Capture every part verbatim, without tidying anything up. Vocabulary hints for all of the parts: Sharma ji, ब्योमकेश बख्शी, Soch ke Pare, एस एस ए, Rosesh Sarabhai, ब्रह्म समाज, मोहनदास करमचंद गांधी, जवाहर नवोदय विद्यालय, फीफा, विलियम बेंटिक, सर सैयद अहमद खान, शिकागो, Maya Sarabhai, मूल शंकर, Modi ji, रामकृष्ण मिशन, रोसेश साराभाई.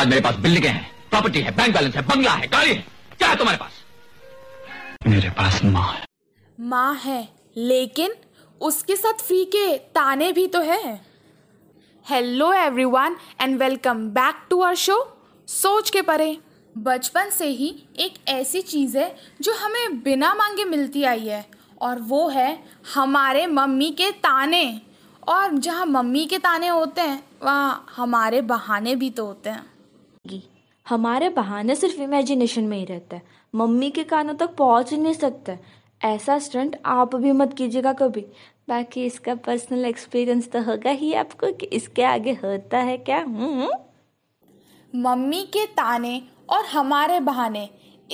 आज मेरे पास बिल्डिंगे हैं, प्रॉपर्टी है, बैंक बैलेंस है, बंगला है, गाड़ी है, क्या है तुम्हारे पास? मेरे पास माँ है। माँ है लेकिन उसके साथ फ्री के ताने भी तो है। Hello everyone and welcome back to our show सोच के परे। बचपन से ही एक ऐसी चीज़ है जो हमें बिना मांगे मिलती आई है और वो है हमारे मम्मी के ताने। और जहाँ मम्मी के ताने होते हैं वहाँ हमारे बहाने भी तो होते हैं। हमारे बहाने सिर्फ इमेजिनेशन में ही रहते हैं, मम्मी के कानों तक पहुँच नहीं सकते। ऐसा स्टंट आप भी मत कीजिएगा कभी। बाकी इसका पर्सनल एक्सपीरियंस तो होगा ही आपको कि इसके आगे होता है क्या। मम्मी के ताने और हमारे बहाने,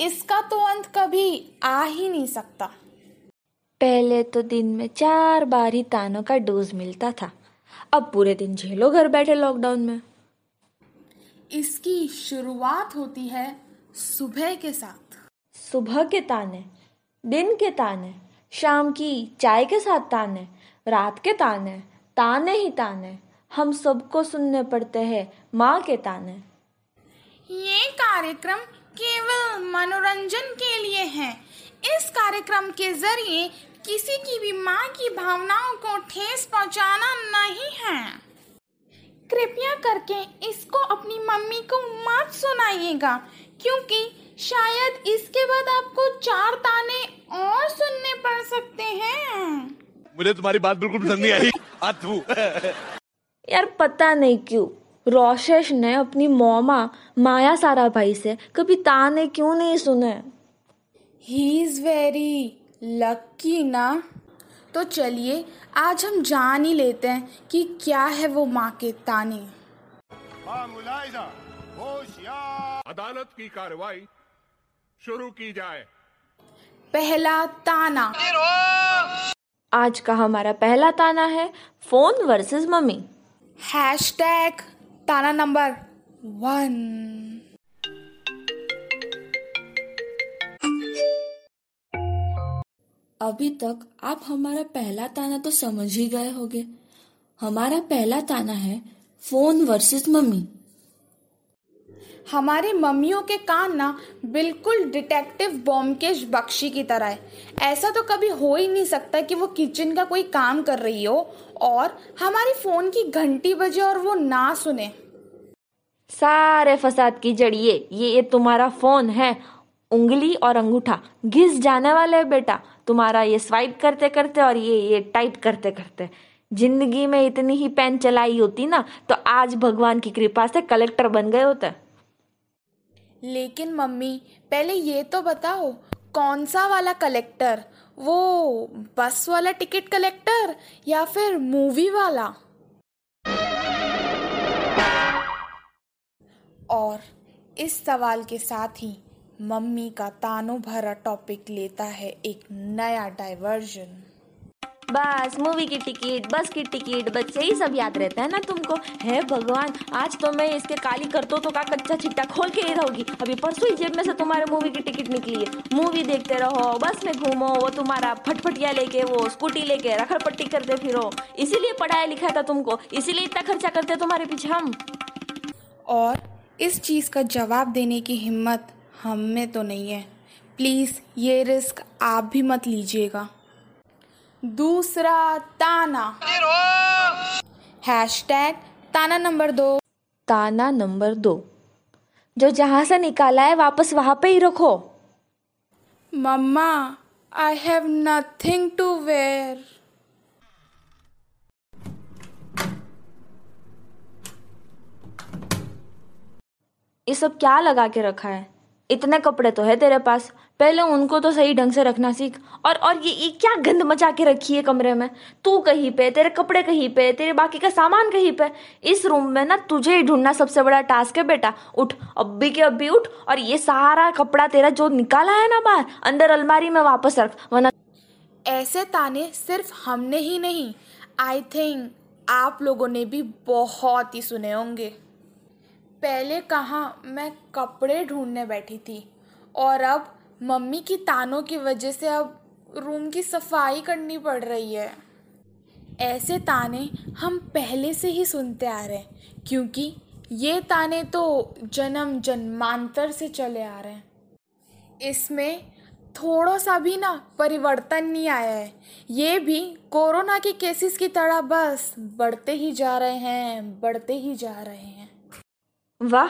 इसका तो अंत कभी आ ही नहीं सकता। पहले तो दिन में चार बार ही तानों का डोज मिलता था, अब पूरे दिन झेलो घर बैठे लॉकडाउन में। इसकी शुरुआत होती है सुबह के साथ। सुबह के ताने, दिन के ताने, शाम की चाय के साथ ताने, रात के ताने, ताने ही ताने हम सबको सुनने पड़ते हैं। माँ के ताने। ये कार्यक्रम केवल मनोरंजन के लिए है। इस कार्यक्रम के जरिए किसी की भी माँ की भावनाओं को ठेस पहुँचाना नहीं है। कृपया करके इसको अपनी मम्मी को मत सुनाइएगा, क्योंकि शायद इसके बाद आपको चार ताने और सुनने पड़ सकते हैं। मुझे तुम्हारी बात बिल्कुल पसंद नहीं आई। यार पता नहीं क्यों रोशेश ने अपनी मोमा माया साराभाई से कभी ताने क्यों नहीं सुने। ही इज वेरी लक्की ना। तो चलिए आज हम जान ही लेते हैं कि क्या है वो माँ के ताने। अदालत की कार्रवाई शुरू की जाए। पहला ताना। आज का हमारा पहला ताना है phone versus mummy. Hashtag ताना नंबर वन। अभी तक आप हमारा पहला ताना तो समझ ही गए होंगे। हमारा पहला ताना है फोन वर्सेस मम्मी। हमारी मम्मियों के कान ना बिल्कुल डिटेक्टिव ब्योमकेश बख्शी की तरह है। ऐसा तो कभी हो ही नहीं सकता कि वो किचन का कोई काम कर रही हो और हमारी फ़ोन की घंटी बजे और वो ना सुने। सारे फसाद की जड़ ये ये तुम्हारा फ़ोन है। उंगली और अंगूठा घिस जाने वाले बेटा। तुम्हारा ये स्वाइप करते करते और ये ये टाइप करते करते जिंदगी में इतनी ही पेन चलाई होती ना तो आज भगवान की कृपा से कलेक्टर बन गए होते। लेकिन मम्मी पहले ये तो बताओ कौन सा वाला कलेक्टर, वो बस वाला टिकट कलेक्टर या फिर मूवी वाला? और इस सवाल के साथ ही मम्मी का तानों भरा टॉपिक लेता है एक नया डाइवर्जन। बस मूवी की टिकट, बस की टिकट, बच्चे ही सब याद रहता है ना तुमको। है भगवान आज तो मैं इसके काली करतो तो का कच्चा चिट्टा खोल के ही रहोगी। अभी परसों ही जेब में से तुम्हारे मूवी की टिकट निकली है। मूवी देखते रहो, बस में घूमो, वो तुम्हारा फटफटिया लेके, वो स्कूटी लेके रखड़ पट्टी करते फिरो। इसीलिए पढ़ाया लिखा था तुमको, इसीलिए इतना खर्चा करते तुम्हारे पीछे हम। और इस चीज़ का जवाब देने की हिम्मत हम में तो नहीं है। प्लीज़ ये रिस्क आप भी मत लीजिएगा। दूसरा ताना। हैशटैग ताना नंबर दो। ताना नंबर दो। जो जहाँ से निकाला है वापस वहाँ पे ही रखो। मम्मा I have nothing to wear. ये सब क्या लगा के रखा है? इतने कपड़े तो है तेरे पास, पहले उनको तो सही ढंग से रखना सीख। और और ये, ये क्या गंद मचा के रखी है कमरे में? तू कहीं पे, तेरे कपड़े कहीं पे, तेरे बाकी का सामान कहीं पे। इस रूम में ना तुझे ही ढूंढना सबसे बड़ा टास्क है बेटा। उठ अब्बी के अब्बी उठ और ये सारा कपड़ा तेरा जो निकाला है ना बाहर अंदर अलमारी में वापस रख वरना। ऐसे ताने सिर्फ हमने ही नहीं, आई थिंक आप लोगों ने भी बहुत ही सुने होंगे। पहले कहाँ मैं कपड़े ढूंढने बैठी थी और अब मम्मी की तानों की वजह से अब रूम की सफाई करनी पड़ रही है। ऐसे ताने हम पहले से ही सुनते आ रहे हैं क्योंकि ये ताने तो जन्म जन्मांतर से चले आ रहे हैं, इसमें थोड़ा सा भी ना परिवर्तन नहीं आया है। ये भी कोरोना के केसेस की तरह बस बढ़ते ही जा रहे हैं बढ़ते ही जा रहे हैं। वाह,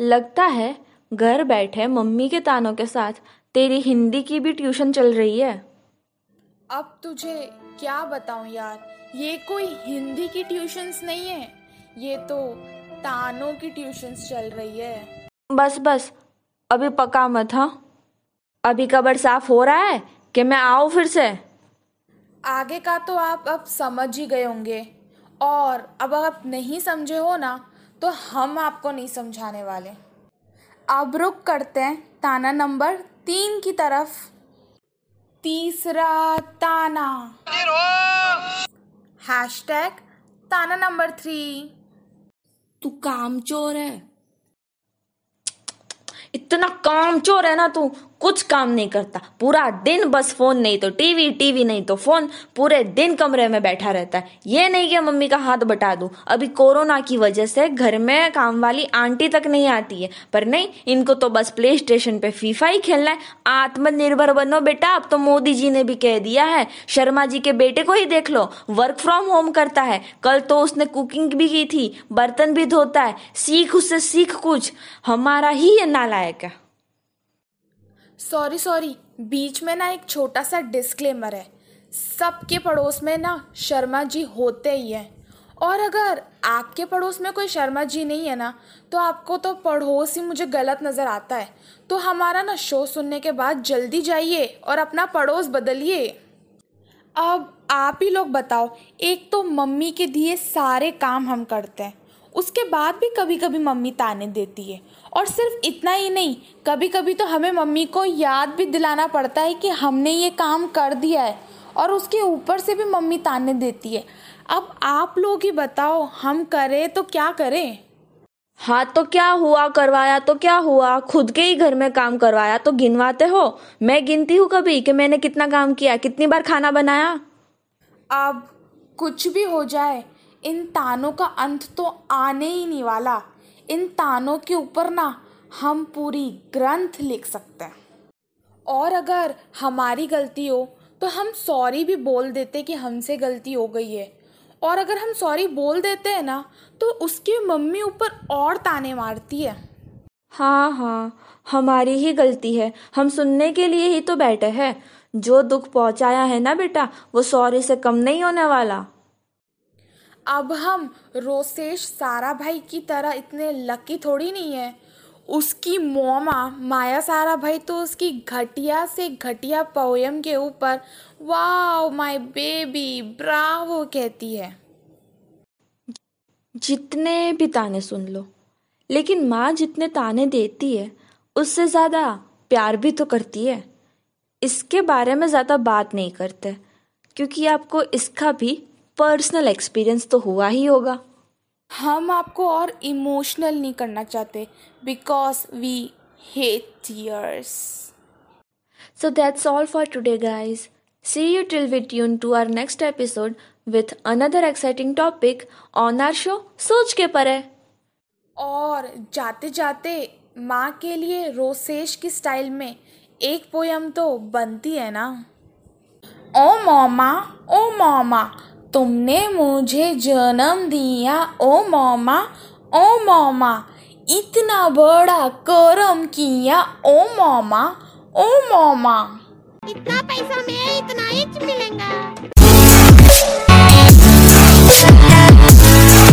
लगता है घर बैठे मम्मी के तानों के साथ तेरी हिंदी की भी ट्यूशन चल रही है। अब तुझे क्या बताऊं यार, ये कोई हिंदी की ट्यूशंस नहीं है, ये तो तानों की ट्यूशंस चल रही है। बस बस, अभी पका मत। हाँ, अभी कब्र साफ हो रहा है कि मैं आऊं फिर से? आगे का तो आप अब समझ ही गए होंगे, और अब आप नहीं समझे हो ना तो हम आपको नहीं समझाने वाले। अब रुक करते हैं ताना नंबर तीन की तरफ। तीसरा ताना, हैशटैग ताना नंबर थ्री। तू काम चोर है, इतना काम चोर है ना तू, कुछ काम नहीं करता, पूरा दिन बस फोन नहीं तो टीवी, टीवी नहीं तो फोन, पूरे दिन कमरे में बैठा रहता है। ये नहीं कि मम्मी का हाथ बटा दूं। अभी कोरोना की वजह से घर में काम वाली आंटी तक नहीं आती है, पर नहीं, इनको तो बस प्ले स्टेशन पे फीफा ही खेलना है। आत्मनिर्भर बनो बेटा, अब तो मोदी जी ने भी कह दिया है। शर्मा जी के बेटे को ही देख लो, वर्क फ्रॉम होम करता है, कल तो उसने कुकिंग भी की थी, बर्तन भी धोता है। सीख उससे, सीख कुछ, हमारा ही ये नालायक है। सॉरी सॉरी, बीच में ना एक छोटा सा डिस्क्लेमर है, सबके पड़ोस में ना शर्मा जी होते ही हैं, और अगर आपके पड़ोस में कोई शर्मा जी नहीं है ना तो आपको तो पड़ोस ही मुझे गलत नज़र आता है। तो हमारा ना शो सुनने के बाद जल्दी जाइए और अपना पड़ोस बदलिए। अब आप ही लोग बताओ, एक तो मम्मी के दिए सारे काम हम करते हैं, उसके बाद भी कभी कभी मम्मी ताने देती है, और सिर्फ इतना ही नहीं, कभी कभी तो हमें मम्मी को याद भी दिलाना पड़ता है कि हमने ये काम कर दिया है, और उसके ऊपर से भी मम्मी ताने देती है। अब आप लोग ही बताओ, हम करें तो क्या करें? हाँ तो क्या हुआ, करवाया तो क्या हुआ, खुद के ही घर में काम करवाया तो गिनवाते हो। मैं गिनती हूँ कभी कि मैंने कितना काम किया, कितनी बार खाना बनाया। अब कुछ भी हो जाए, इन तानों का अंत तो आने ही नहीं वाला। इन तानों के ऊपर ना हम पूरी ग्रंथ लिख सकते हैं, और अगर हमारी गलती हो तो हम सॉरी भी बोल देते कि हमसे गलती हो गई है, और अगर हम सॉरी बोल देते हैं ना तो उसकी मम्मी ऊपर और ताने मारती है। हाँ हाँ, हमारी ही गलती है, हम सुनने के लिए ही तो बैठे हैं। जो दुख पहुंचाया है ना बेटा, वो सॉरी से कम नहीं होने वाला। अब हम रोसेश साराभाई की तरह इतने लकी थोड़ी नहीं है। उसकी मोमा माया साराभाई तो उसकी घटिया से घटिया पोयम के ऊपर वाओ माय बेबी ब्रावो कहती है। जितने भी ताने सुन लो, लेकिन माँ जितने ताने देती है उससे ज़्यादा प्यार भी तो करती है। इसके बारे में ज़्यादा बात नहीं करते, क्योंकि आपको इसका भी पर्सनल एक्सपीरियंस तो हुआ ही होगा। हम आपको और इमोशनल नहीं करना चाहते, because we hate tears. So that's all for today guys, see you till we tune to our next episode with another exciting topic on our show सोच के परे। और जाते जाते माँ के लिए रोसेश की स्टाइल में एक पोयम तो बनती है ना। ओ मामा, ओ मामा, तुमने मुझे जन्म दिया, ओ मामा, ओ मामा, इतना बड़ा कर्म किया, ओ मामा, ओ मामा, इतना पैसा में इतना ही मिलेगा।